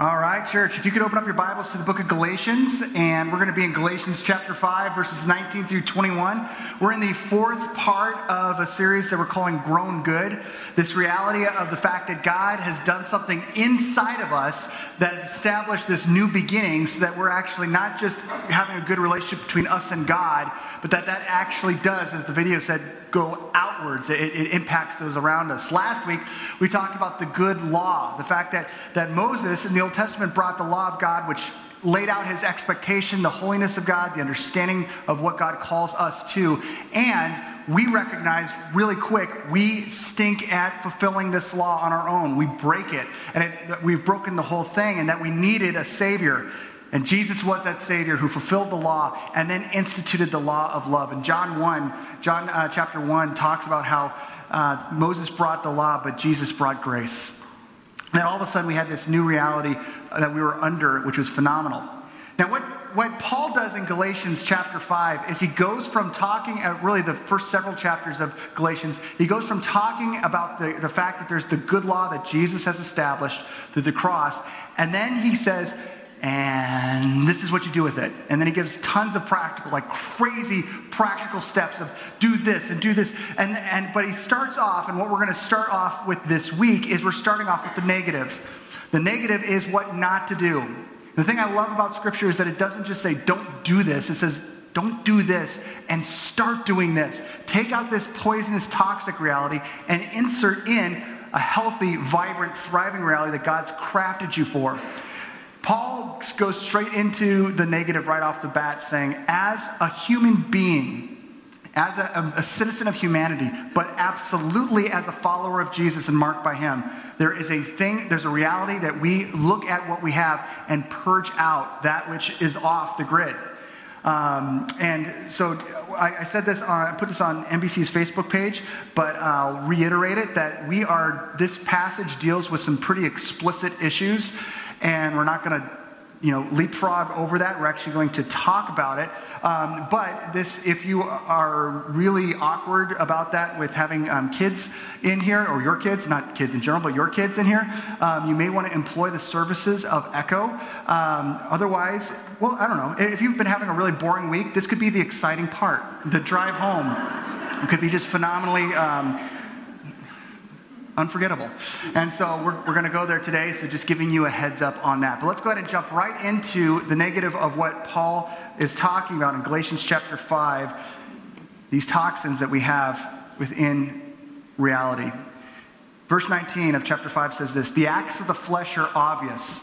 All right, church, if you could open up your Bibles to the book of Galatians, and we're going to be in Galatians chapter 5, verses 19 through 21. We're in the fourth part of a series that we're calling Grown Good. This reality of the fact that God has done something inside of us that has established this new beginning so that we're actually not just having a good relationship between us and God, but that actually does, as the video said, go outwards. It impacts those around us. Last week, we talked about the good law, the fact that Moses in the Old Testament brought the law of God, which laid out his expectation, the holiness of God, the understanding of what God calls us to. And we recognized really quick, we stink at fulfilling this law on our own. We break it, and we've broken the whole thing, and that we needed a Savior. And Jesus was that Savior who fulfilled the law and then instituted the law of love. And John chapter 1 talks about how Moses brought the law, but Jesus brought grace. And then all of a sudden we had this new reality that we were under, which was phenomenal. Now what Paul does in Galatians chapter 5 is he goes from talking, really the first several chapters of Galatians, he goes from talking about the fact that there's the good law that Jesus has established through the cross, and then he says, and this is what you do with it. And then he gives tons of practical, like crazy practical steps of do this. But he starts off, and what we're going to start off with this week is we're starting off with the negative. The negative is what not to do. The thing I love about Scripture is that it doesn't just say don't do this. It says don't do this and start doing this. Take out this poisonous, toxic reality and insert in a healthy, vibrant, thriving reality that God's crafted you for. Paul goes straight into the negative right off the bat, saying, as a human being, as a citizen of humanity, but absolutely as a follower of Jesus and marked by him, there's a reality that we look at what we have and purge out that which is off the grid. And so I said this, I put this on NBC's Facebook page, but I'll reiterate it, that this passage deals with some pretty explicit issues. And we're not going to, leapfrog over that. We're actually going to talk about it. But this, if you are really awkward about that with having kids in here, or your kids, not kids in general, but your kids in here, you may want to employ the services of Echo. Otherwise, well, I don't know. If you've been having a really boring week, this could be the exciting part. The drive home could be just phenomenally unforgettable. And so we're going to go there today, so just giving you a heads up on that. But let's go ahead and jump right into the negative of what Paul is talking about in Galatians chapter 5, these toxins that we have within reality. Verse 19 of chapter 5 says this: the acts of the flesh are obvious.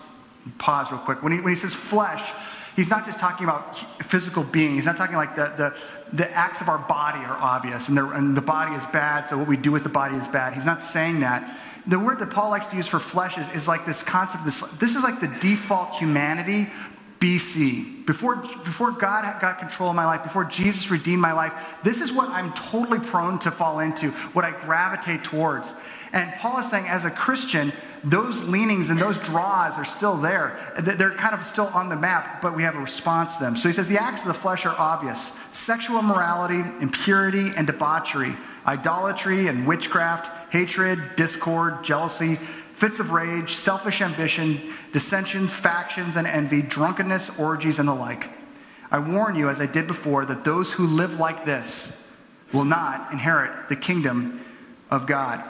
Pause real quick. When he says flesh, he's not just talking about physical being. He's not talking like the acts of our body are obvious, and the body is bad, so what we do with the body is bad. He's not saying that. The word that Paul likes to use for flesh is like this concept. This is like the default humanity BC. Before God got control of my life, before Jesus redeemed my life, this is what I'm totally prone to fall into, what I gravitate towards. And Paul is saying, as a Christian, those leanings and those draws are still there. They're kind of still on the map, but we have a response to them. So he says, the acts of the flesh are obvious: sexual immorality, impurity, and debauchery, idolatry and witchcraft, hatred, discord, jealousy, fits of rage, selfish ambition, dissensions, factions, and envy, drunkenness, orgies, and the like. I warn you, as I did before, that those who live like this will not inherit the kingdom of God.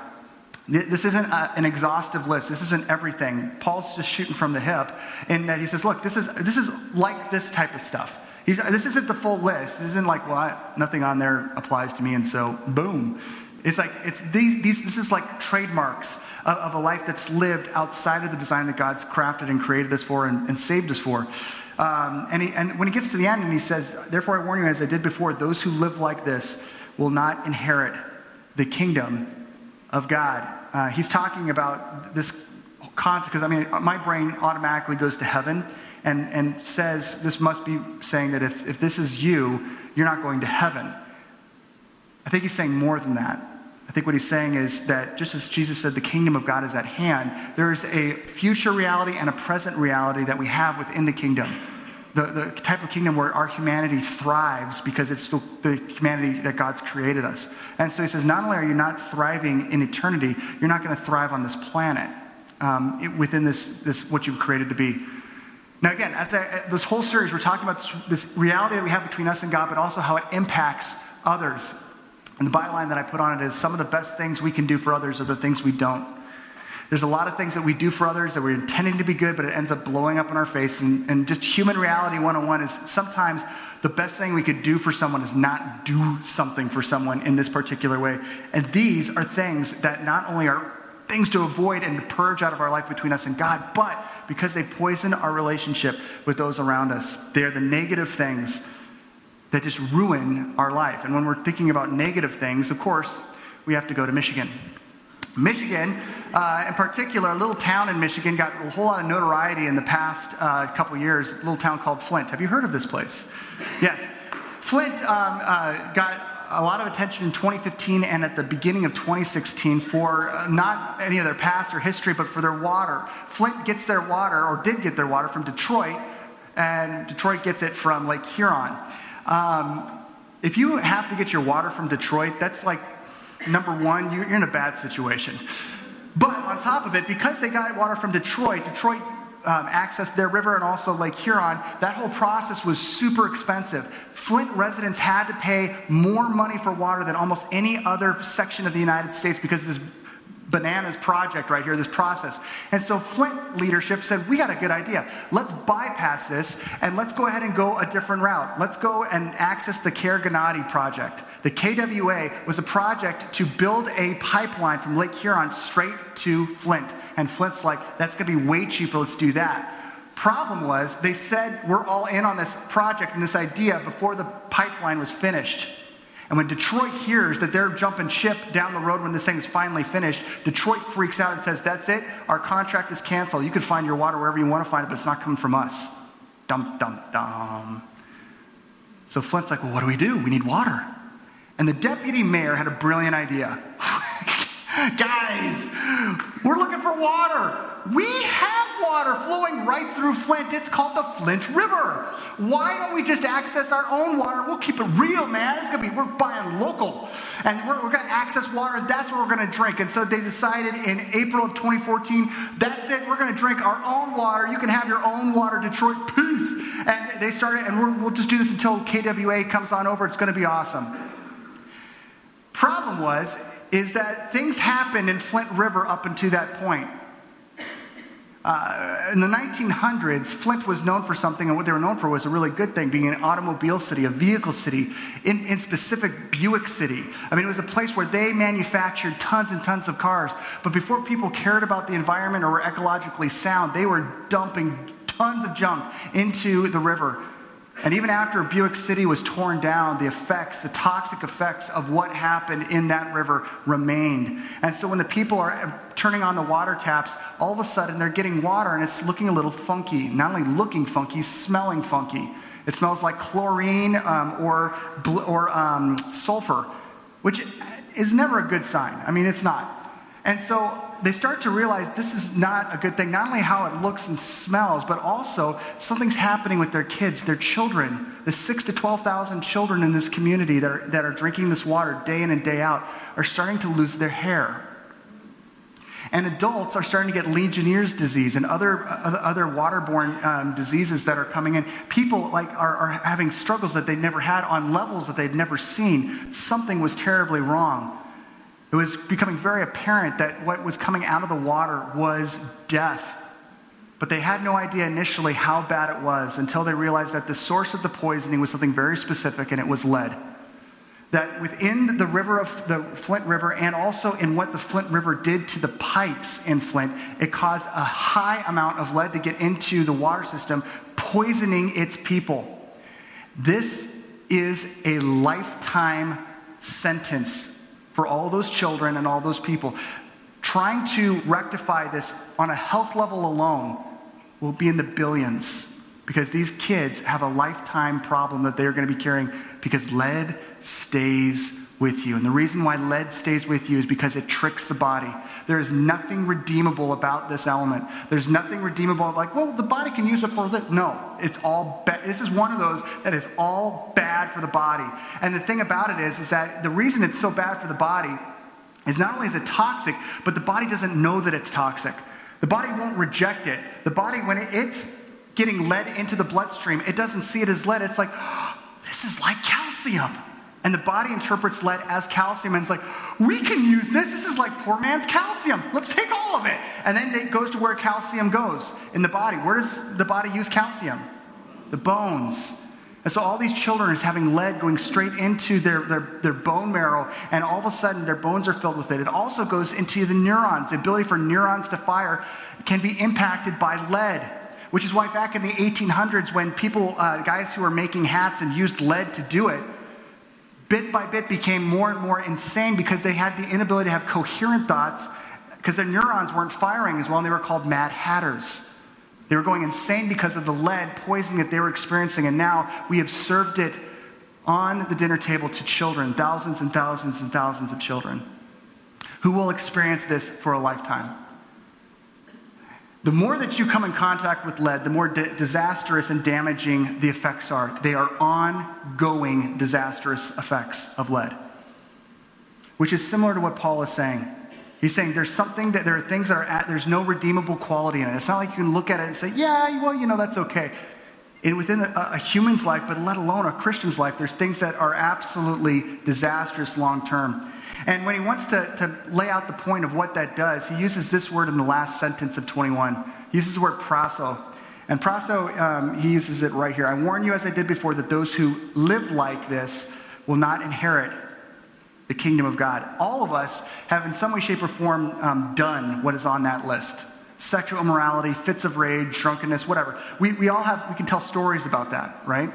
This isn't an exhaustive list. This isn't everything. Paul's just shooting from the hip in that he says, look, this is like this type of stuff. This isn't the full list. This isn't like, well, nothing on there applies to me, and so boom. It's like, this is like trademarks of a life that's lived outside of the design that God's crafted and created us for and saved us for. And when he gets to the end and he says, therefore I warn you, as I did before, those who live like this will not inherit the kingdom of God. He's talking about this concept, because my brain automatically goes to heaven and says, this must be saying that if this is you, you're not going to heaven. I think he's saying more than that. I think what he's saying is that just as Jesus said, the kingdom of God is at hand, there is a future reality and a present reality that we have within the kingdom. The type of kingdom where our humanity thrives because it's the humanity that God's created us. And so he says, not only are you not thriving in eternity, you're not going to thrive on this planet. within this what you've created to be. Now, again, this whole series, we're talking about this reality that we have between us and God, but also how it impacts others. And the byline that I put on it is, some of the best things we can do for others are the things we don't. There's a lot of things that we do for others that we're intending to be good, but it ends up blowing up in our face. And just human reality 101 is sometimes the best thing we could do for someone is not do something for someone in this particular way. And these are things that not only are things to avoid and to purge out of our life between us and God, but because they poison our relationship with those around us. They are the negative things that just ruin our life. And when we're thinking about negative things, of course, we have to go to Michigan. Michigan, in particular, a little town in Michigan, got a whole lot of notoriety in the past couple years, a little town called Flint. Have you heard of this place? Yes. Flint got a lot of attention in 2015 and at the beginning of 2016 for not any of their past or history, but for their water. Flint gets their water, or did get their water, from Detroit, and Detroit gets it from Lake Huron. If you have to get your water from Detroit, that's like number one, you're in a bad situation. But on top of it, because they got water from Detroit accessed their river and also Lake Huron, that whole process was super expensive. Flint residents had to pay more money for water than almost any other section of the United States because of this bananas project right here, this process. And so Flint leadership said, we got a good idea. Let's bypass this and let's go ahead and go a different route. Let's go and access the Karegnondi project. The KWA was a project to build a pipeline from Lake Huron straight to Flint. And Flint's like, that's going to be way cheaper. Let's do that. Problem was, they said, we're all in on this project and this idea before the pipeline was finished. And when Detroit hears that they're jumping ship down the road when this thing is finally finished, Detroit freaks out and says, that's it. Our contract is canceled. You can find your water wherever you want to find it, but it's not coming from us. Dum, dum, dum. So Flint's like, well, what do? We need water. And the deputy mayor had a brilliant idea. Guys, we're looking for water. We have water flowing right through Flint. It's called the Flint River. Why don't we just access our own water? We'll keep it real, man. It's gonna be, we're buying local. And we're gonna access water. That's what we're gonna drink. And so they decided in April of 2014, that's it. We're gonna drink our own water. You can have your own water, Detroit. Peace. And they started, and we'll just do this until KWA comes on over. It's gonna be awesome. Problem was, is that things happened in Flint River up until that point. In the 1900s, Flint was known for something, and what they were known for was a really good thing, being an automobile city, a vehicle city, in specific Buick city. I mean, it was a place where they manufactured tons and tons of cars, but before people cared about the environment or were ecologically sound, they were dumping tons of junk into the river. And even after Buick City was torn down, the effects, the toxic effects of what happened in that river remained. And so when the people are turning on the water taps, all of a sudden they're getting water and it's looking a little funky. Not only looking funky, smelling funky. It smells like chlorine or sulfur, which is never a good sign. I mean, it's not. And so they start to realize this is not a good thing, not only how it looks and smells, but also something's happening with their kids, their children, the 6 to 12,000 children in this community that are drinking this water day in and day out are starting to lose their hair. And adults are starting to get Legionnaire's disease and other waterborne diseases that are coming in. People are having struggles that they never had on levels that they'd never seen. Something was terribly wrong. It was becoming very apparent that what was coming out of the water was death. But they had no idea initially how bad it was until they realized that the source of the poisoning was something very specific, and it was lead. That within the river of the Flint River and also in what the Flint River did to the pipes in Flint, it caused a high amount of lead to get into the water system, poisoning its people. This is a lifetime sentence for all those children and all those people. Trying to rectify this on a health level alone will be in the billions, because these kids have a lifetime problem that they're going to be carrying, because lead stays with you. And the reason why lead stays with you is because it tricks the body. There is nothing redeemable about this element. There's nothing redeemable like, well, the body can use it for lead. No, it's all bad. This is one of those that is all bad for the body. And the thing about it is that the reason it's so bad for the body is not only is it toxic, but the body doesn't know that it's toxic. The body won't reject it. The body, when it's getting lead into the bloodstream, it doesn't see it as lead. It's like, oh, this is like calcium. And the body interprets lead as calcium and it's like, we can use this. This is like poor man's calcium. Let's take all of it. And then it goes to where calcium goes in the body. Where does the body use calcium? The bones. And so all these children is having lead going straight into their bone marrow, and all of a sudden their bones are filled with it. It also goes into the neurons. The ability for neurons to fire can be impacted by lead, which is why back in the 1800s when people, guys who were making hats and used lead to do it, bit by bit became more and more insane because they had the inability to have coherent thoughts because their neurons weren't firing as well, and they were called mad hatters. They were going insane because of the lead poisoning that they were experiencing, and now we have served it on the dinner table to children, thousands and thousands and thousands of children who will experience this for a lifetime. The more that you come in contact with lead, the more disastrous and damaging the effects are. They are ongoing disastrous effects of lead, which is similar to what Paul is saying. He's saying there's something that there are things that are at, there's no redeemable quality in it. It's not like you can look at it and say, yeah, well, you know, that's okay. And within a human's life, but let alone a Christian's life, there's things that are absolutely disastrous long-term. And when he wants to lay out the point of what that does, he uses this word in the last sentence of 21. He uses the word prasso. And prasso, he uses it right here. I warn you, as I did before, that those who live like this will not inherit the kingdom of God. All of us have in some way, shape, or form done what is on that list. Sexual immorality, fits of rage, drunkenness, whatever. We all have, we can tell stories about that, right?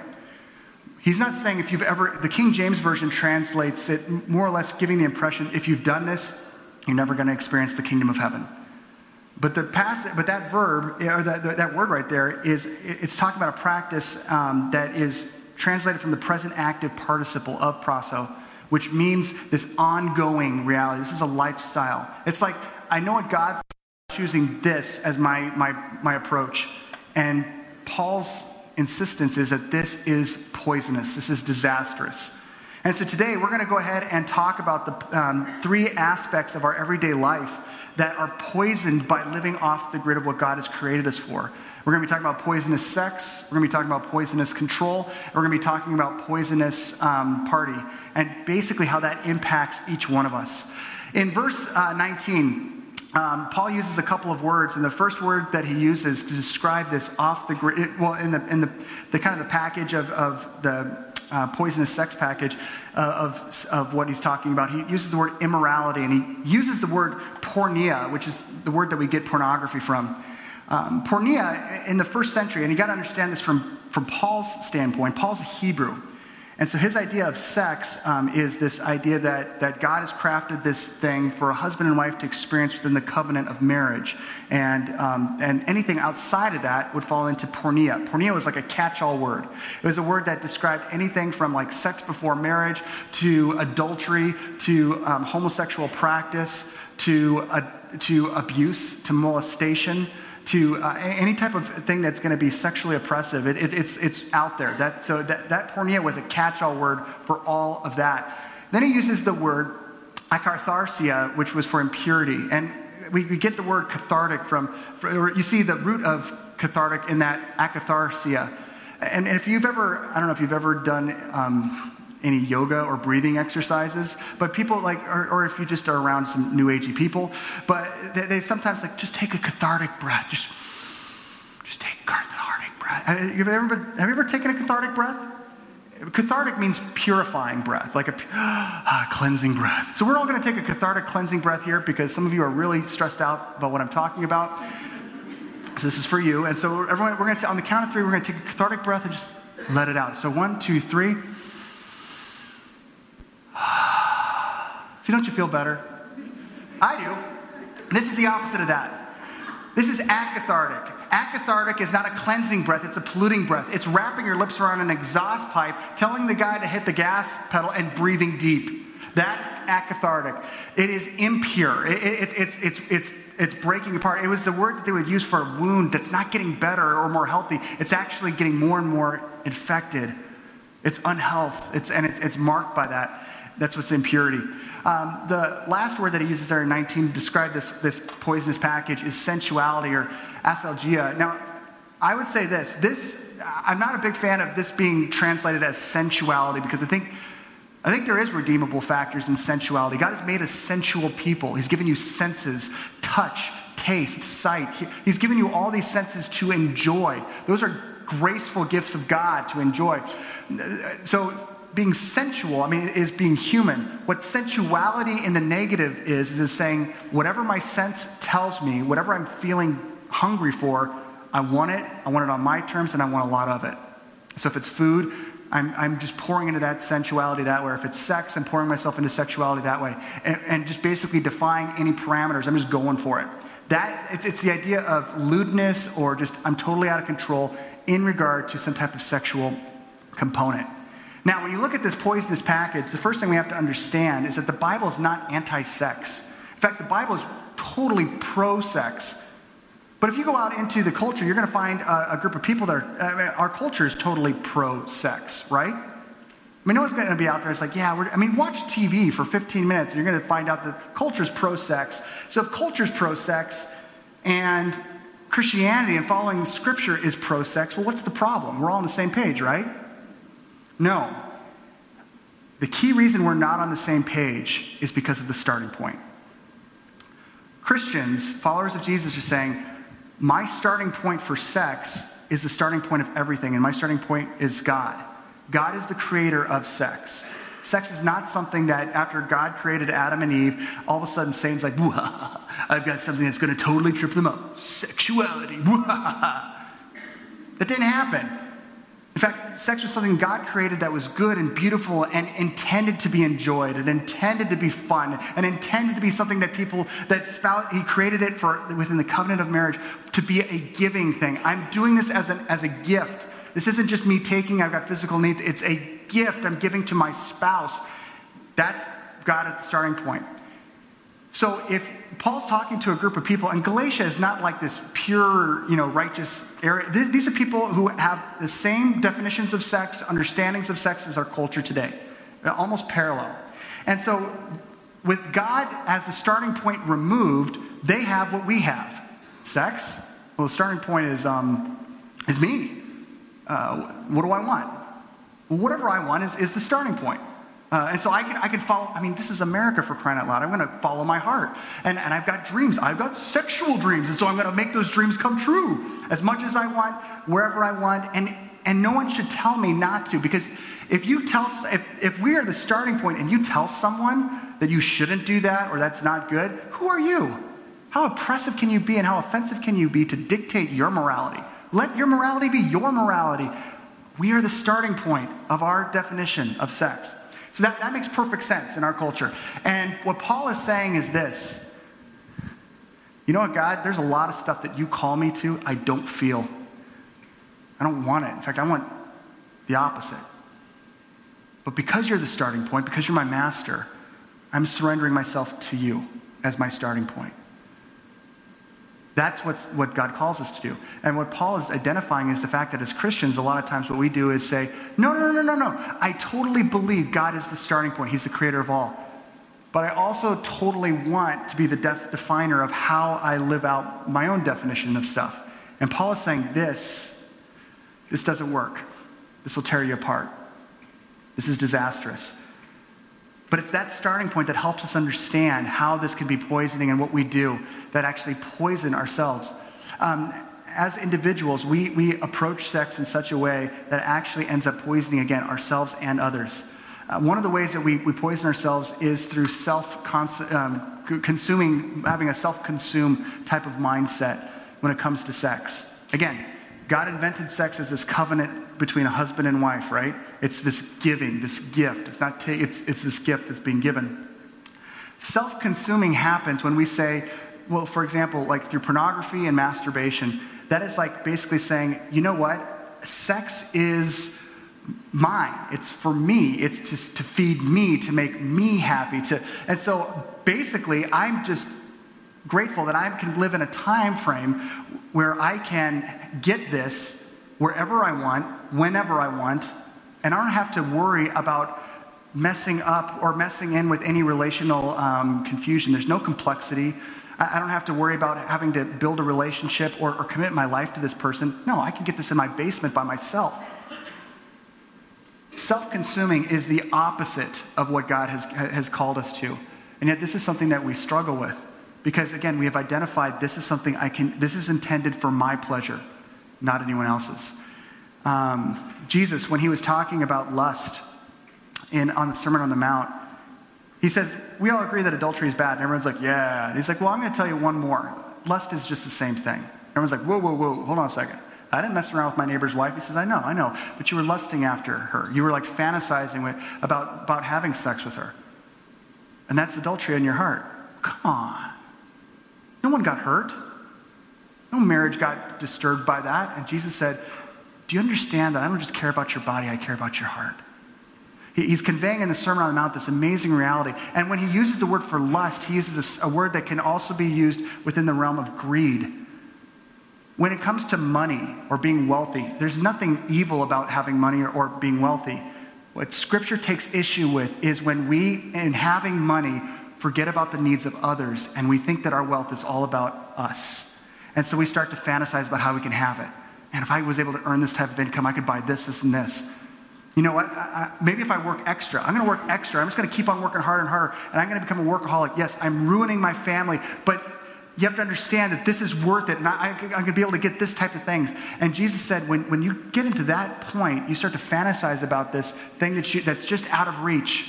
He's not saying if you've ever, the King James Version translates it more or less giving the impression if you've done this, you're never going to experience the kingdom of heaven. But the passage, but that verb, or that word right there is, it's talking about a practice that is translated from the present active participle of prasso, which means this ongoing reality. This is a lifestyle. It's like, I know what God's choosing this as my approach. And Paul's insistence is that this is poisonous. This is disastrous. And so today we're going to go ahead and talk about the three aspects of our everyday life that are poisoned by living off the grid of what God has created us for. We're going to be talking about poisonous sex. We're going to be talking about poisonous control. And we're going to be talking about poisonous party, and basically how that impacts each one of us. In verse 19, Paul uses a couple of words, and the first word that he uses to describe this off the grid, well, in the kind of the package of the poisonous sex package of what he's talking about, he uses the word immorality, and he uses the word pornea, which is the word that we get pornography from. Pornea in the first century, and you got to understand this from Paul's standpoint. Paul's a Hebrew. And so his idea of sex is this idea that God has crafted this thing for a husband and wife to experience within the covenant of marriage. And anything outside of that would fall into pornea. Pornea was like a catch-all word. It was a word that described anything from like sex before marriage to adultery to homosexual practice to abuse to molestation, to any type of thing that's going to be sexually oppressive. It's out there. So that pornea was a catch-all word for all of that. Then he uses the word akartharsia, which was for impurity. And we get the word cathartic from you see the root of cathartic in that akatharsia. And if you've ever, I don't know if you've ever done any yoga or breathing exercises, but people like, or if you just are around some new agey people, but they sometimes like, just take a cathartic breath. Just take a cathartic breath. Have you ever taken a cathartic breath? Cathartic means purifying breath, like a cleansing breath. So we're all going to take a cathartic cleansing breath here because some of you are really stressed out about what I'm talking about. So this is for you. And so everyone, we're going to, on the count of three, we're going to take a cathartic breath and just let it out. So 1, 2, 3. See, don't you feel better? I do. This is the opposite of that. This is acathartic. Acathartic is not a cleansing breath, it's a polluting breath. It's wrapping your lips around an exhaust pipe, telling the guy to hit the gas pedal and breathing deep. That's acathartic. It is impure. It's breaking apart. It was the word that they would use for a wound that's not getting better or more healthy. It's actually getting more and more infected. It's unhealth. It's marked by that. That's what's impurity. The last word that he uses there in 19 to describe this poisonous package is sensuality or asalgia. Now, I would say this, I'm not a big fan of this being translated as sensuality because I think there is redeemable factors in sensuality. God has made us sensual people. He's given you senses, touch, taste, sight. He's given you all these senses to enjoy. Those are graceful gifts of God to enjoy. So being sensual, is being human. What sensuality in the negative is saying, whatever my sense tells me, whatever I'm feeling hungry for, I want it on my terms, and I want a lot of it. So if it's food, I'm just pouring into that sensuality that way. If it's sex, I'm pouring myself into sexuality that way. And just basically defying any parameters. I'm just going for it. It's the idea of lewdness or just I'm totally out of control in regard to some type of sexual component. Now, when you look at this poisonous package, the first thing we have to understand is that the Bible is not anti-sex. In fact, the Bible is totally pro-sex. But if you go out into the culture, you're going to find a group of people that our culture is totally pro-sex, right? No one's going to be out there. It's like, watch TV for 15 minutes, and you're going to find out that culture's pro-sex. So if culture's pro-sex, and Christianity and following Scripture is pro-sex, well, what's the problem? We're all on the same page, right? No. The key reason we're not on the same page is because of the starting point. Christians, followers of Jesus, are saying, my starting point for sex is the starting point of everything, and my starting point is God. God is the creator of sex. Sex is not something that after God created Adam and Eve, all of a sudden Satan's like, I've got something that's going to totally trip them up. Sexuality. That didn't happen. In fact, sex was something God created that was good and beautiful and intended to be enjoyed and intended to be fun and intended to be something that he created it for within the covenant of marriage to be a giving thing. I'm doing this as a gift. This isn't just me taking, I've got physical needs. It's a gift I'm giving to my spouse. That's God at the starting point. So if Paul's talking to a group of people, and Galatia is not like this pure, righteous area. These are people who have the same definitions of sex, understandings of sex as our culture today. They're almost parallel. And so with God as the starting point removed, they have what we have. Sex? Well, the starting point is me. What do I want? Whatever I want is the starting point. And so I can follow, this is America for crying out loud. I'm going to follow my heart. And I've got dreams. I've got sexual dreams. And so I'm going to make those dreams come true as much as I want, wherever I want. And no one should tell me not to. Because if we are the starting point and you tell someone that you shouldn't do that or that's not good, who are you? How oppressive can you be and how offensive can you be to dictate your morality? Let your morality be your morality. We are the starting point of our definition of sex. So that makes perfect sense in our culture. And what Paul is saying is this. You know what, God? There's a lot of stuff that you call me to I don't feel. I don't want it. In fact, I want the opposite. But because you're the starting point, because you're my master, I'm surrendering myself to you as my starting point. That's what God calls us to do. And what Paul is identifying is the fact that as Christians, a lot of times what we do is say, no. I totally believe God is the starting point. He's the creator of all. But I also totally want to be the definer of how I live out my own definition of stuff. And Paul is saying this doesn't work. This will tear you apart. This is disastrous. But it's that starting point that helps us understand how this can be poisoning and what we do that actually poison ourselves. As individuals, we approach sex in such a way that actually ends up poisoning, again, ourselves and others. One of the ways that we poison ourselves is through having a self-consume type of mindset when it comes to sex. Again, God invented sex as this covenant between a husband and wife, right? It's this giving, this gift. It's not it's this gift that's being given. Self-consuming happens when we say, well, for example, like through pornography and masturbation, that is like basically saying, you know what? Sex is mine. It's for me. It's just to feed me, to make me happy. And so basically, I'm just grateful that I can live in a time frame where I can get this wherever I want, whenever I want, and I don't have to worry about messing up or messing in with any relational confusion. There's no complexity. I don't have to worry about having to build a relationship or commit my life to this person. No, I can get this in my basement by myself. Self-consuming is the opposite of what God has called us to. And yet this is something that we struggle with because, again, we have identified this is something this is intended for my pleasure, not anyone else's. Jesus, when he was talking about lust on the Sermon on the Mount, he says, we all agree that adultery is bad. And everyone's like, yeah. And he's like, well, I'm going to tell you one more. Lust is just the same thing. Everyone's like, whoa, whoa, whoa, hold on a second. I didn't mess around with my neighbor's wife. He says, I know. But you were lusting after her. You were like fantasizing about having sex with her. And that's adultery in your heart. Come on. No one got hurt. No marriage got disturbed by that. And Jesus said, do you understand that I don't just care about your body, I care about your heart? He's conveying in the Sermon on the Mount this amazing reality. And when he uses the word for lust, he uses a word that can also be used within the realm of greed. When it comes to money or being wealthy, there's nothing evil about having money or being wealthy. What Scripture takes issue with is when we, in having money, forget about the needs of others and we think that our wealth is all about us. And so we start to fantasize about how we can have it. And if I was able to earn this type of income, I could buy this, this, and this. You know what? Maybe if I work extra, I'm going to work extra. I'm just going to keep on working harder and harder, and I'm going to become a workaholic. Yes, I'm ruining my family, but you have to understand that this is worth it, and I'm going to be able to get this type of things. And Jesus said, when you get into that point, you start to fantasize about this thing that's just out of reach,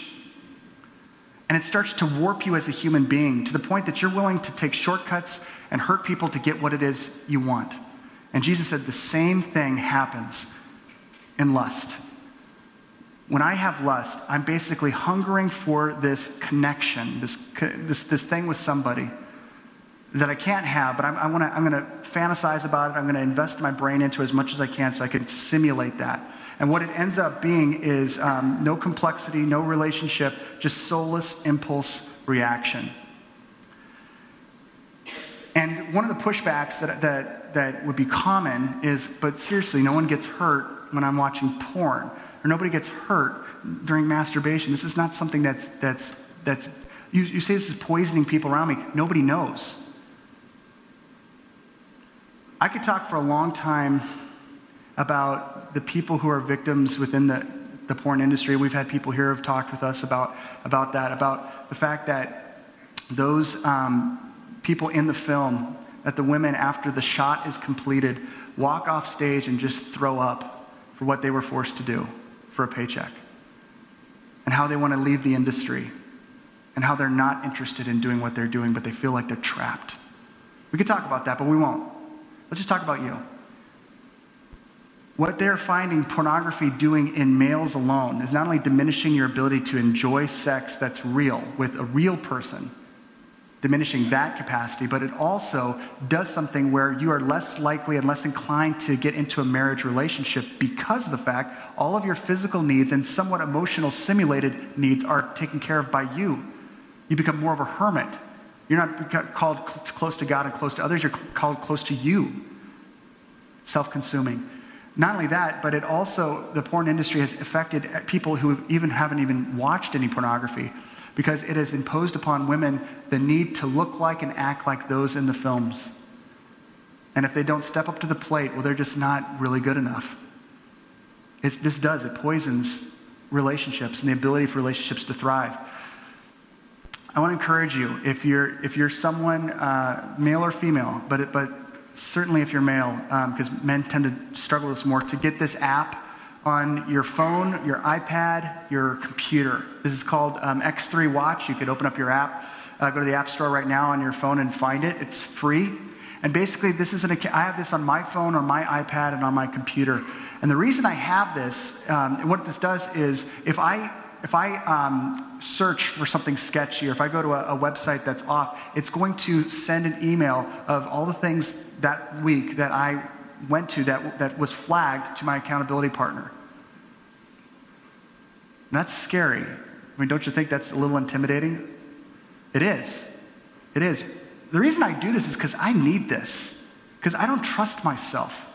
and it starts to warp you as a human being to the point that you're willing to take shortcuts and hurt people to get what it is you want. And Jesus said the same thing happens in lust. When I have lust, I'm basically hungering for this connection, this thing with somebody that I can't have, but I'm going to fantasize about it. I'm going to invest my brain into as much as I can so I can simulate that. And what it ends up being is no complexity, no relationship, just soulless impulse reaction. And one of the pushbacks that would be common is, but seriously, no one gets hurt when I'm watching porn. Or nobody gets hurt during masturbation. This is not something that's you say this is poisoning people around me. Nobody knows. I could talk for a long time about the people who are victims within the porn industry. We've had people here who have talked with us about that, about the fact that those people in the film, that the women, after the shot is completed, walk off stage and just throw up for what they were forced to do for a paycheck, and how they want to leave the industry, and how they're not interested in doing what they're doing, but they feel like they're trapped. We could talk about that, but we won't. Let's just talk about you. What they're finding pornography doing in males alone is not only diminishing your ability to enjoy sex that's real, with a real person, diminishing that capacity, but it also does something where you are less likely and less inclined to get into a marriage relationship because of the fact all of your physical needs and somewhat emotional simulated needs are taken care of by you. You become more of a hermit. You're not called close to God and close to others. You're called close to you. Self-consuming. Not only that, but it also, the porn industry has affected people who even haven't even watched any pornography, because it has imposed upon women the need to look like and act like those in the films. And if they don't step up to the plate, well, they're just not really good enough. It poisons relationships and the ability for relationships to thrive. I want to encourage you, if you're someone, male or female, but certainly if you're male, because men tend to struggle with this more, to get this app on your phone, your iPad, your computer. This is called X3 Watch. You could open up your app, go to the App Store right now on your phone and find it. It's free. And basically, this is I have this on my phone, on my iPad, and on my computer. And the reason I have this, what this does is, if I search for something sketchy, or if I go to a website that's off, it's going to send an email of all the things that week that I went to that was flagged to my accountability partner. And that's scary. I mean, don't you think that's a little intimidating? It is. The reason I do this is because I need this, because I don't trust myself.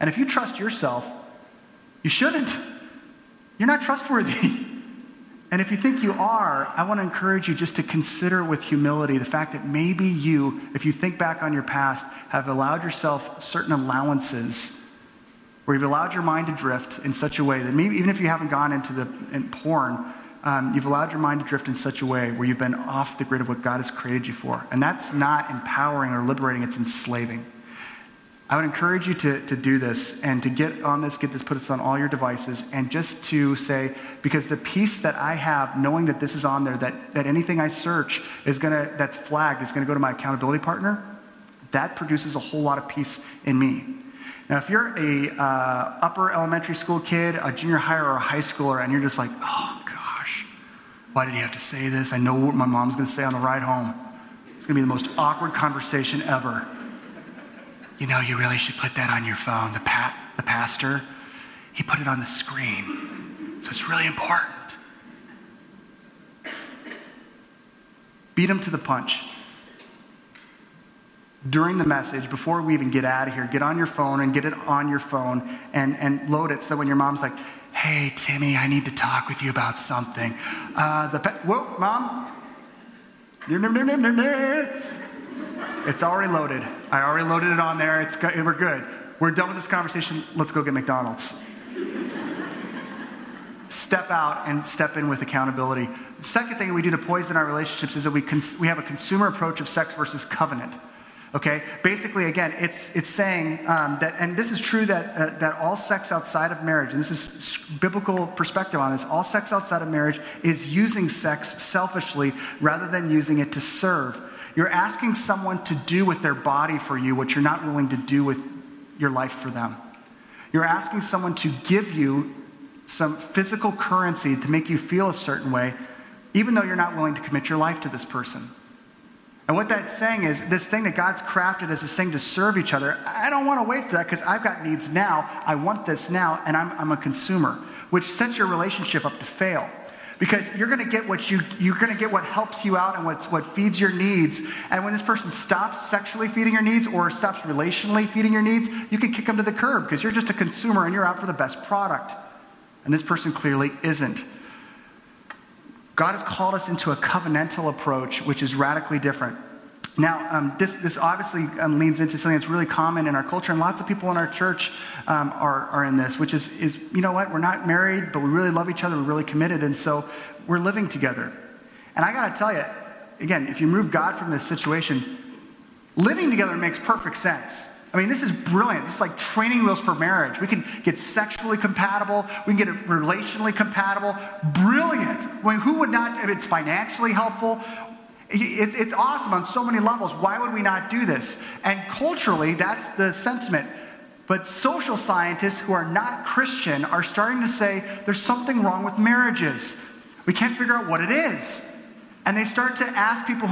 And if you trust yourself, you shouldn't. You're not trustworthy. And if you think you are, I want to encourage you just to consider with humility the fact that maybe you, if you think back on your past, have allowed yourself certain allowances where you've allowed your mind to drift in such a way that maybe even if you haven't gone into porn, you've allowed your mind to drift in such a way where you've been off the grid of what God has created you for. And that's not empowering or liberating, it's enslaving. I would encourage you to do this and to get this, put this on all your devices, and just to say, because the peace that I have knowing that this is on there, that anything I search that's flagged, is gonna go to my accountability partner, that produces a whole lot of peace in me. Now, if you're a upper elementary school kid, a junior high or a high schooler, and you're just like, oh gosh, why did he have to say this? I know what my mom's gonna say on the ride home. It's gonna be the most awkward conversation ever. You know, you really should put that on your phone. The pastor, he put it on the screen. So it's really important. Beat him to the punch. During the message, before we even get out of here, get it on your phone and load it so that when your mom's like, hey, Timmy, I need to talk with you about something. Whoa, Mom. It's already loaded. I already loaded it on there. We're good. We're done with this conversation. Let's go get McDonald's. Step out and step in with accountability. The second thing we do to poison our relationships is that we have a consumer approach of sex versus covenant. Okay? Basically, again, it's saying that, and this is true that all sex outside of marriage, and this is biblical perspective on this, all sex outside of marriage is using sex selfishly rather than using it to serve. You're asking someone to do with their body for you what you're not willing to do with your life for them. You're asking someone to give you some physical currency to make you feel a certain way, even though you're not willing to commit your life to this person. And what that's saying is this thing that God's crafted as this thing to serve each other, I don't want to wait for that because I've got needs now, I want this now, and I'm a consumer, which sets your relationship up to fail. Because you're going to get what helps you out and what feeds your needs. And when this person stops sexually feeding your needs or stops relationally feeding your needs, you can kick them to the curb because you're just a consumer and you're out for the best product. And this person clearly isn't. God has called us into a covenantal approach, which is radically different. Now, this obviously leans into something that's really common in our culture, and lots of people in our church are in this, which is, you know what, we're not married, but we really love each other, we're really committed, and so we're living together. And I gotta tell you, again, if you remove God from this situation, living together makes perfect sense. I mean, this is brilliant. This is like training wheels for marriage. We can get sexually compatible. We can get it relationally compatible. Brilliant. I mean, who would not, if it's financially helpful, it's awesome on so many levels. Why would we not do this? And culturally, that's the sentiment. But social scientists who are not Christian are starting to say there's something wrong with marriages. We can't figure out what it is. And they start to ask people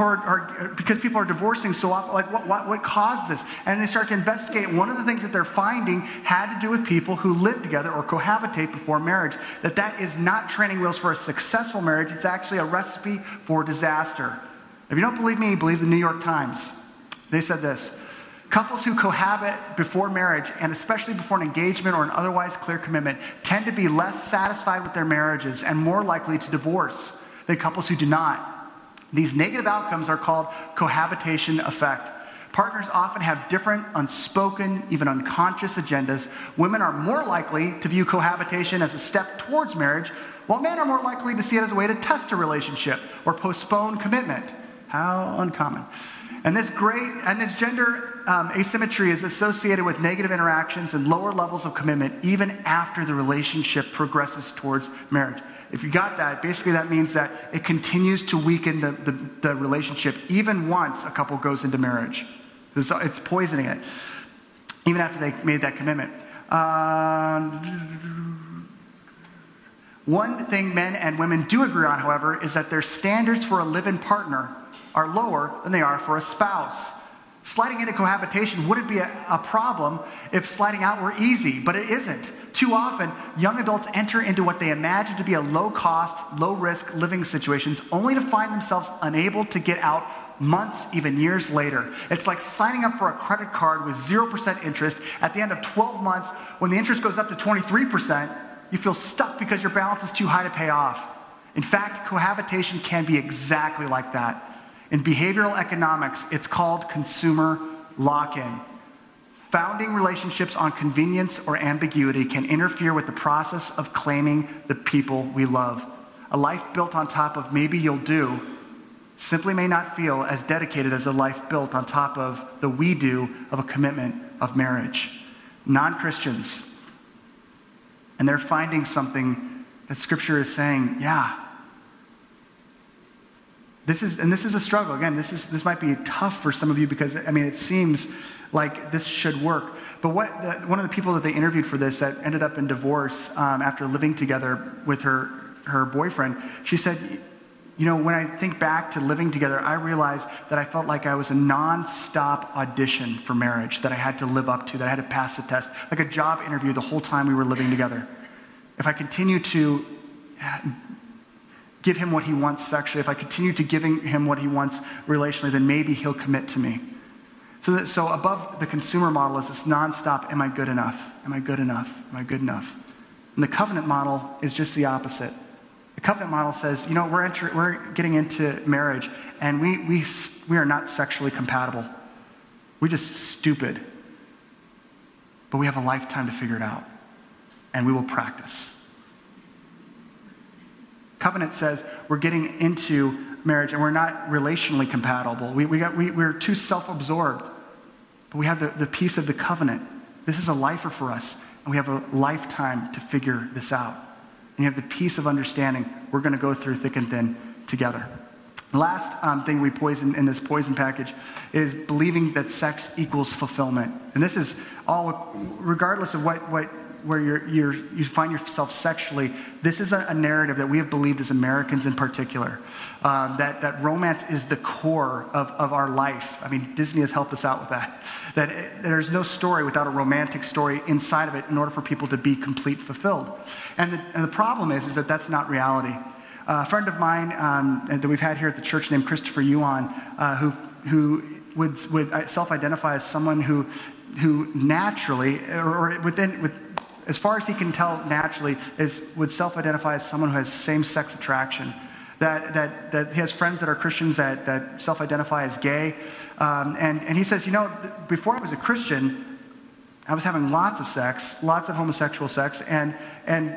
because people are divorcing so often, like, what caused this? And they start to investigate. One of the things that they're finding had to do with people who live together or cohabitate before marriage. That is not training wheels for a successful marriage. It's actually a recipe for disaster. If you don't believe me, believe the New York Times. They said this: couples who cohabit before marriage, and especially before an engagement or an otherwise clear commitment, tend to be less satisfied with their marriages and more likely to divorce than couples who do not. These negative outcomes are called cohabitation effect. Partners often have different, unspoken, even unconscious agendas. Women are more likely to view cohabitation as a step towards marriage, while men are more likely to see it as a way to test a relationship or postpone commitment. How uncommon. And this gender asymmetry is associated with negative interactions and lower levels of commitment even after the relationship progresses towards marriage. If you got that, basically that means that it continues to weaken the relationship even once a couple goes into marriage. It's poisoning it, even after they made that commitment. One thing men and women do agree on, however, is that their standards for a live-in partner are lower than they are for a spouse. Sliding into cohabitation wouldn't be a problem if sliding out were easy, but it isn't. Too often, young adults enter into what they imagine to be a low-cost, low-risk living situations only to find themselves unable to get out months, even years later. It's like signing up for a credit card with 0% interest. At the end of 12 months, when the interest goes up to 23%, you feel stuck because your balance is too high to pay off. In fact, cohabitation can be exactly like that. In behavioral economics, it's called consumer lock-in. Founding relationships on convenience or ambiguity can interfere with the process of claiming the people we love. A life built on top of maybe you'll do simply may not feel as dedicated as a life built on top of the we do of a commitment of marriage. Non-Christians, and they're finding something that Scripture is saying, yeah, this is a struggle. Again, this might be tough for some of you because, I mean, it seems like this should work. But one of the people that they interviewed for this that ended up in divorce after living together with her boyfriend, she said, you know, when I think back to living together, I realized that I felt like I was a nonstop audition for marriage that I had to live up to, that I had to pass the test, like a job interview the whole time we were living together. If I continue to give him what he wants sexually, if I continue to giving him what he wants relationally, then maybe he'll commit to me. So above the consumer model is this nonstop, am I good enough? Am I good enough? Am I good enough? And the covenant model is just the opposite. The covenant model says, you know, we're getting into marriage and we are not sexually compatible. We're just stupid. But we have a lifetime to figure it out. And we will practice. Covenant says we're getting into marriage and we're not relationally compatible. We're too self-absorbed. But we have the peace of the covenant. This is a lifer for us. And we have a lifetime to figure this out. And you have the peace of understanding. We're going to go through thick and thin together. Last thing we poison in this poison package is believing that sex equals fulfillment. And this is all, regardless of where you find yourself sexually, this is a narrative that we have believed as Americans in particular, that romance is the core of our life. I mean, Disney has helped us out with that. There's no story without a romantic story inside of it in order for people to be complete, fulfilled. And the problem is that that's not reality. A friend of mine that we've had here at the church named Christopher Yuan, who would self-identify as someone who naturally, or as far as he can tell naturally, would self-identify as someone who has same-sex attraction. That he has friends that are Christians that self-identify as gay. And he says, you know, before I was a Christian, I was having lots of sex, lots of homosexual sex, and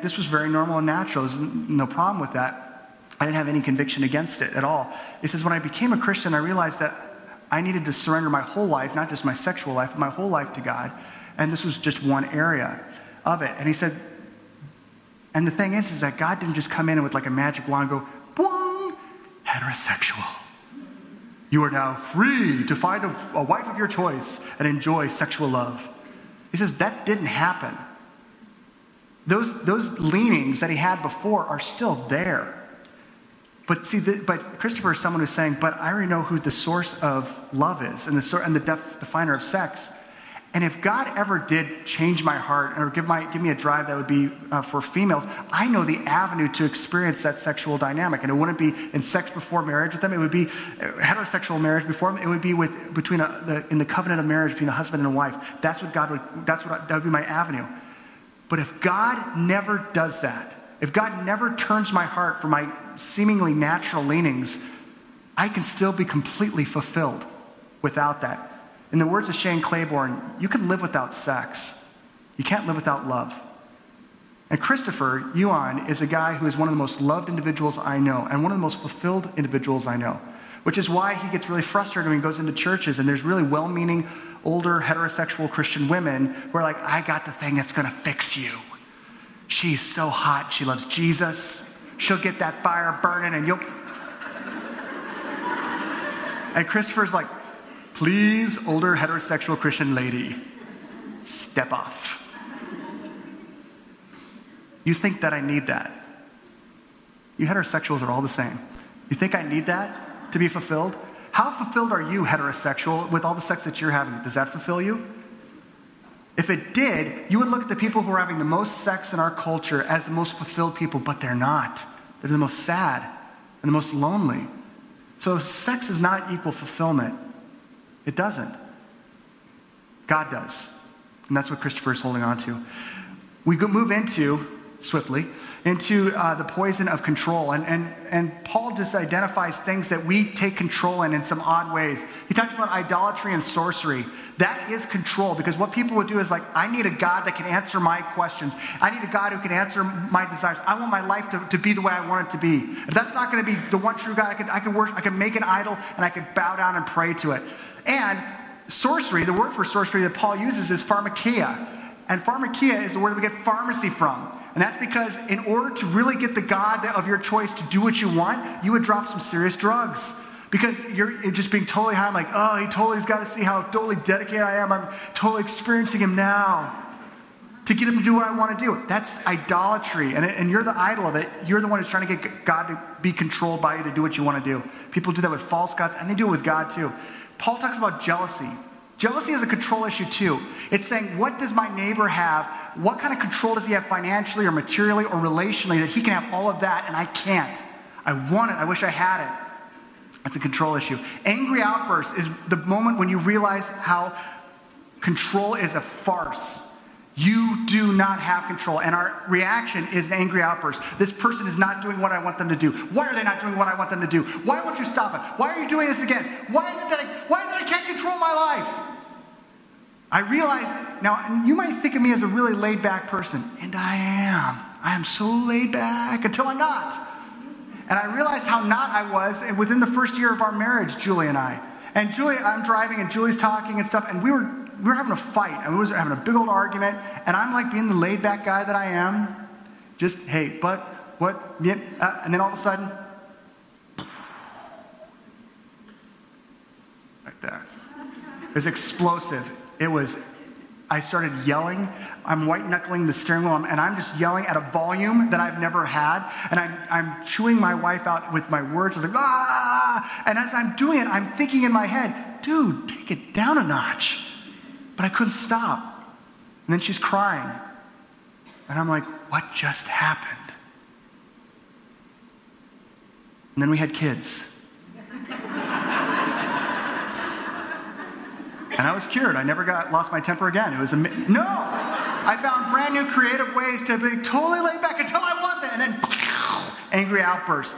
this was very normal and natural. There's no problem with that. I didn't have any conviction against it at all. He says, when I became a Christian, I realized that I needed to surrender my whole life, not just my sexual life, but my whole life to God. And this was just one area of it. And he said, and the thing is that God didn't just come in and with like a magic wand go, boing, heterosexual. You are now free to find a wife of your choice and enjoy sexual love. He says that didn't happen. Those leanings that he had before are still there. But see, but Christopher is someone who's saying, but I already know who the source of love is and the definer of sex. And if God ever did change my heart or give me a drive that would be for females, I know the avenue to experience that sexual dynamic. And it wouldn't be in sex before marriage with them. It would be heterosexual marriage before them. It would be in the covenant of marriage between a husband and a wife. That would be my avenue. But if God never does that, if God never turns my heart from my seemingly natural leanings, I can still be completely fulfilled without that. In the words of Shane Claiborne, you can live without sex. You can't live without love. And Christopher Yuan is a guy who is one of the most loved individuals I know and one of the most fulfilled individuals I know, which is why he gets really frustrated when he goes into churches and there's really well-meaning, older, heterosexual Christian women who are like, I got the thing that's going to fix you. She's so hot. She loves Jesus. She'll get that fire burning and you'll... And Christopher's like, please, older heterosexual Christian lady, step off. You think that I need that? You heterosexuals are all the same. You think I need that to be fulfilled? How fulfilled are you, heterosexual, with all the sex that you're having? Does that fulfill you? If it did, you would look at the people who are having the most sex in our culture as the most fulfilled people, but they're not. They're the most sad and the most lonely. So sex does not equal fulfillment. It doesn't. God does. And that's what Christopher is holding on to. We move into swiftly, into the poison of control. And Paul just identifies things that we take control in some odd ways. He talks about idolatry and sorcery. That is control, because what people would do is like, I need a God that can answer my questions. I need a God who can answer my desires. I want my life to be the way I want it to be. If that's not going to be the one true God, I can worship, I can make an idol, and I can bow down and pray to it. And sorcery, the word for sorcery that Paul uses is pharmakia. And pharmakia is the word we get pharmacy from. And that's because in order to really get the God of your choice to do what you want, you would drop some serious drugs. Because you're just being totally high. I'm like, oh, he totally has got to see how totally dedicated I am. I'm totally experiencing him now to get him to do what I want to do. That's idolatry. And you're the idol of it. You're the one who's trying to get God to be controlled by you to do what you want to do. People do that with false gods, and they do it with God too. Paul talks about jealousy. Jealousy is a control issue too. It's saying, what does my neighbor have? What kind of control does he have financially or materially or relationally that he can have all of that and I can't? I want it. I wish I had it. That's a control issue. Angry outbursts is the moment when you realize how control is a farce. You do not have control, and our reaction is an angry outburst. This person is not doing what I want them to do. Why are they not doing what I want them to do? Why won't you stop it? Why are you doing this again? Why is it that I can't control my life? I realized, now, and you might think of me as a really laid-back person, and I am. I am so laid back until I'm not. And I realized how not I was within the first year of our marriage, Julie and I. And Julie, I'm driving, and Julie's talking and stuff, and we were having a fight, and we were having a big old argument, and I'm like being the laid-back guy that I am, just, hey, but, what, yep, and then all of a sudden, like that. It was explosive. I started yelling. I'm white-knuckling the steering wheel, and I'm just yelling at a volume that I've never had, and I'm chewing my wife out with my words. I was like, ah! And as I'm doing it, I'm thinking in my head, dude, take it down a notch. But I couldn't stop. And then she's crying. And I'm like, what just happened? And then we had kids. And I was cured. I never lost my temper again. It was no! I found brand new creative ways to be totally laid back until I wasn't. And then, angry outburst.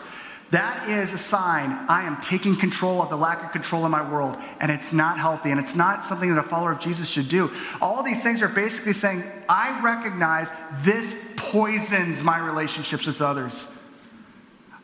That is a sign I am taking control of the lack of control in my world, and it's not healthy, and it's not something that a follower of Jesus should do. All these things are basically saying, I recognize this poisons my relationships with others.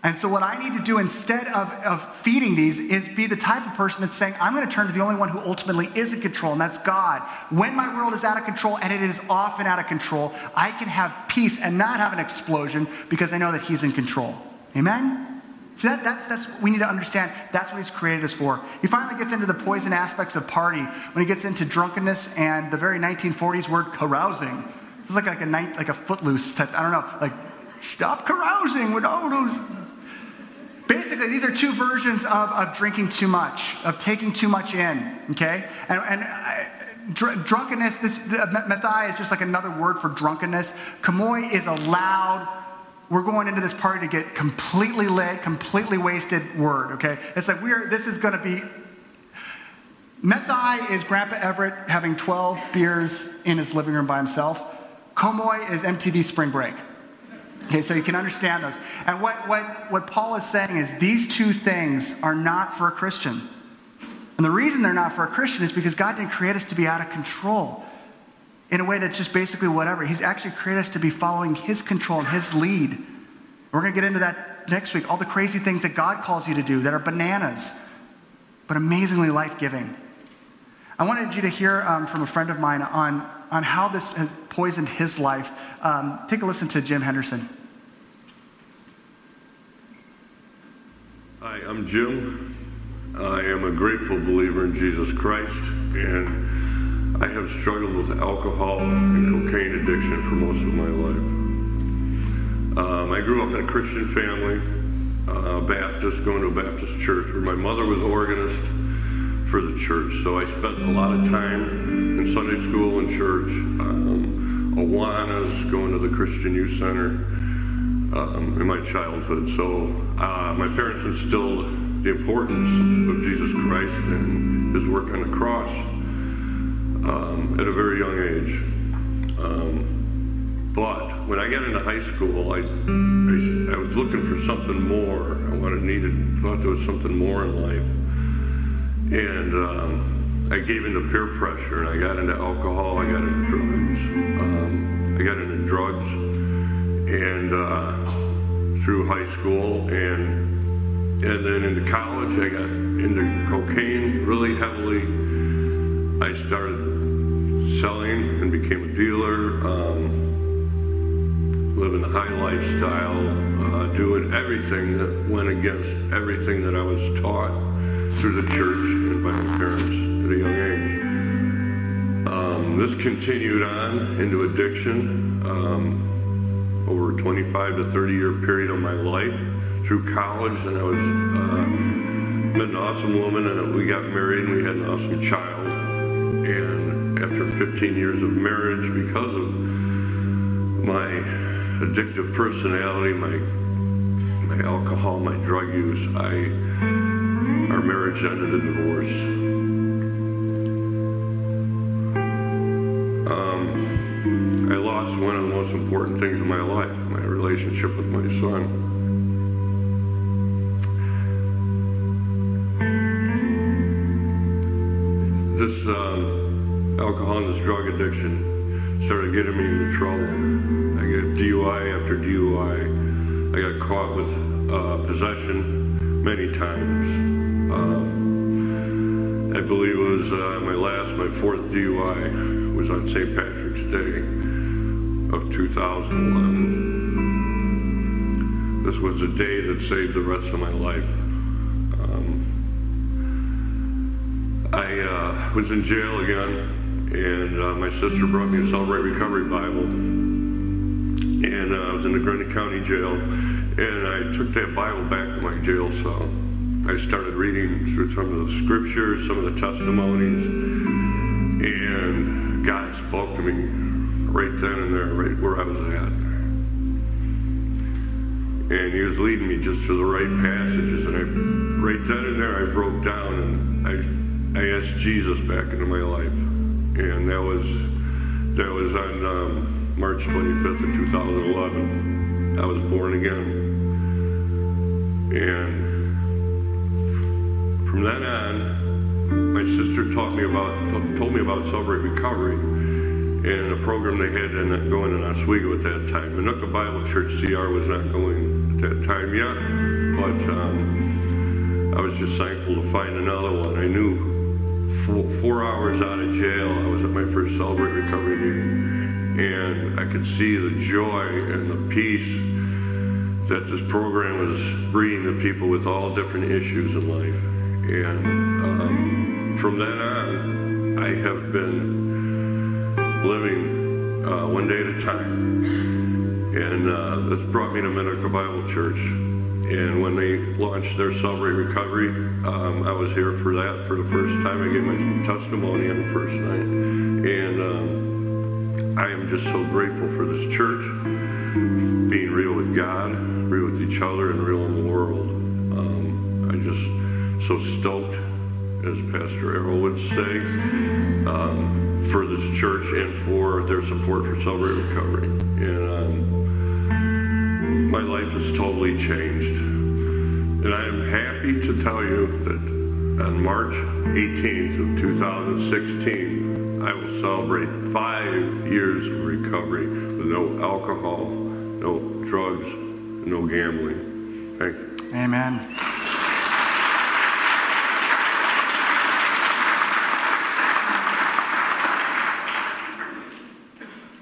And so what I need to do instead of feeding these is be the type of person that's saying, I'm going to turn to the only one who ultimately is in control, and that's God. When my world is out of control, and it is often out of control, I can have peace and not have an explosion because I know that he's in control. Amen? See, that's we need to understand. That's what he's created us for. He finally gets into the poison aspects of party when he gets into drunkenness and the very 1940s word carousing. It's like a Footloose type. I don't know. Like, stop carousing. Basically, these are two versions of drinking too much, of taking too much in. Okay, drunkenness. Mathai is just like another word for drunkenness. Kamoy is a loud. We're going into this party to get completely lit, completely wasted word, okay? It's like this is going to be, Methai is Grandpa Everett having 12 beers in his living room by himself. Komoy is MTV Spring Break. Okay, so you can understand those. And what Paul is saying is these two things are not for a Christian. And the reason they're not for a Christian is because God didn't create us to be out of control. In a way that's just basically whatever. He's actually created us to be following his control and his lead. We're going to get into that next week. All the crazy things that God calls you to do that are bananas, but amazingly life-giving. I wanted you to hear from a friend of mine on how this has poisoned his life. Take a listen to Jim Henderson. Hi, I'm Jim. I am a grateful believer in Jesus Christ, and I have struggled with alcohol and cocaine addiction for most of my life. I grew up in a Christian family, Baptist, going to a Baptist church where my mother was organist for the church. So I spent a lot of time in Sunday school and church, Awanas, going to the Christian Youth Center in my childhood. So my parents instilled the importance of Jesus Christ and his work on the cross. At a very young age. But when I got returning to high school, I was looking for something more. Thought there was something more in life. And I gave into peer pressure, and I got into alcohol, I got into drugs. And through high school, and then into college, I got into cocaine really heavily. I started selling and became a dealer, living the high lifestyle, doing everything that went against everything that I was taught through the church and by my parents at a young age. This continued on into addiction over a 25 to 30 year period of my life through college, and I was met an awesome woman, and we got married, and we had an awesome child. And after 15 years of marriage, because of my addictive personality, my alcohol, my drug use, our marriage ended in divorce. I lost one of the most important things in my life, my relationship with my son. This alcohol and this drug addiction started getting me into trouble. I got DUI after DUI. I got caught with possession many times. I believe it was my fourth DUI was on St. Patrick's Day of 2011. This was the day that saved the rest of my life. I was in jail again, and my sister brought me a Celebrate Recovery Bible, and I was in the Grundy County jail, and I took that Bible back to my jail cell. I started reading through some of the scriptures, some of the testimonies, and God spoke to me right then and there, right where I was at. And he was leading me just to the right passages, and right then and there I broke down, and I asked Jesus back into my life, and that was on March 25th of 2011. I was born again, and from then on, my sister told me about Celebrate Recovery and a program they had going in Oswego at that time. Minooka Bible Church CR was not going at that time yet, but I was just thankful to find another one. I knew. 4 hours out of jail, I was at my first Celebrate Recovery meeting, and I could see the joy and the peace that this program was bringing to people with all different issues in life. And from then on, I have been living one day at a time, and that's brought me to Minooka Bible Church. And when they launched their Celebrate Recovery, I was here for that for the first time. I gave my testimony on the first night. And I am just so grateful for this church, being real with God, real with each other, and real in the world. I'm just so stoked, as Pastor Errol would say, for this church and for their support for Celebrate Recovery. And my life has totally changed. And I am happy to tell you that on March 18th of 2016, I will celebrate 5 years of recovery with no alcohol, no drugs, and no gambling. Thank you. Amen.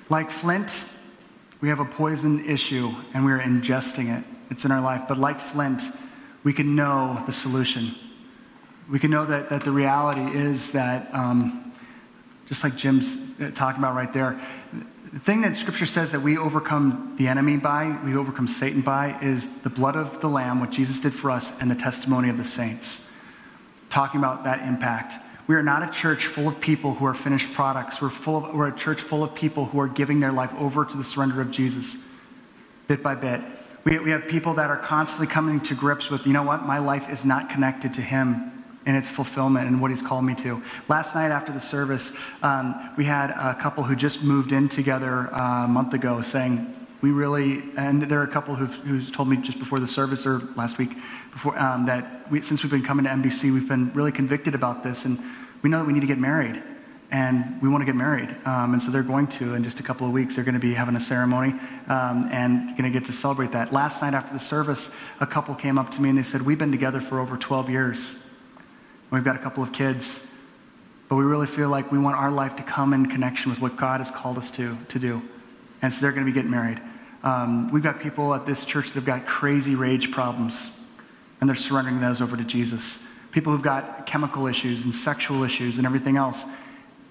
Like Flint, we have a poison issue, and we're ingesting it. It's in our life. But like Flint, we can know the solution. We can know that the reality is that, just like Jim's talking about right there, the thing that Scripture says that we overcome the enemy by, we overcome Satan by, is the blood of the Lamb, what Jesus did for us, and the testimony of the saints. Talking about that impact. We are not a church full of people who are finished products. We're a church full of people who are giving their life over to the surrender of Jesus, bit by bit. We have people that are constantly coming to grips with, you know what, my life is not connected to him and its fulfillment and what he's called me to. Last night after the service, we had a couple who just moved in together a month ago saying, we really, and there are a couple who've told me just before the service or last week before that since we've been coming to MBC, we've been really convicted about this, and we know that we need to get married, and we want to get married. And so they're going to, in just a couple of weeks, they're going to be having a ceremony and going to get to celebrate that. Last night after the service, a couple came up to me and they said, we've been together for over 12 years. We've got a couple of kids, but we really feel like we want our life to come in connection with what God has called us to do. And so they're going to be getting married. We've got people at this church that have got crazy rage problems, and they're surrendering those over to Jesus. People who've got chemical issues and sexual issues and everything else.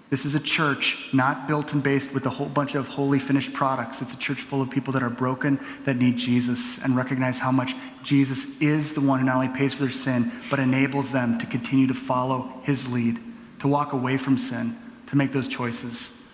This is a church not built and based with a whole bunch of holy finished products. It's a church full of people that are broken, that need Jesus, and recognize how much Jesus is the one who not only pays for their sin, but enables them to continue to follow his lead, to walk away from sin, to make those choices.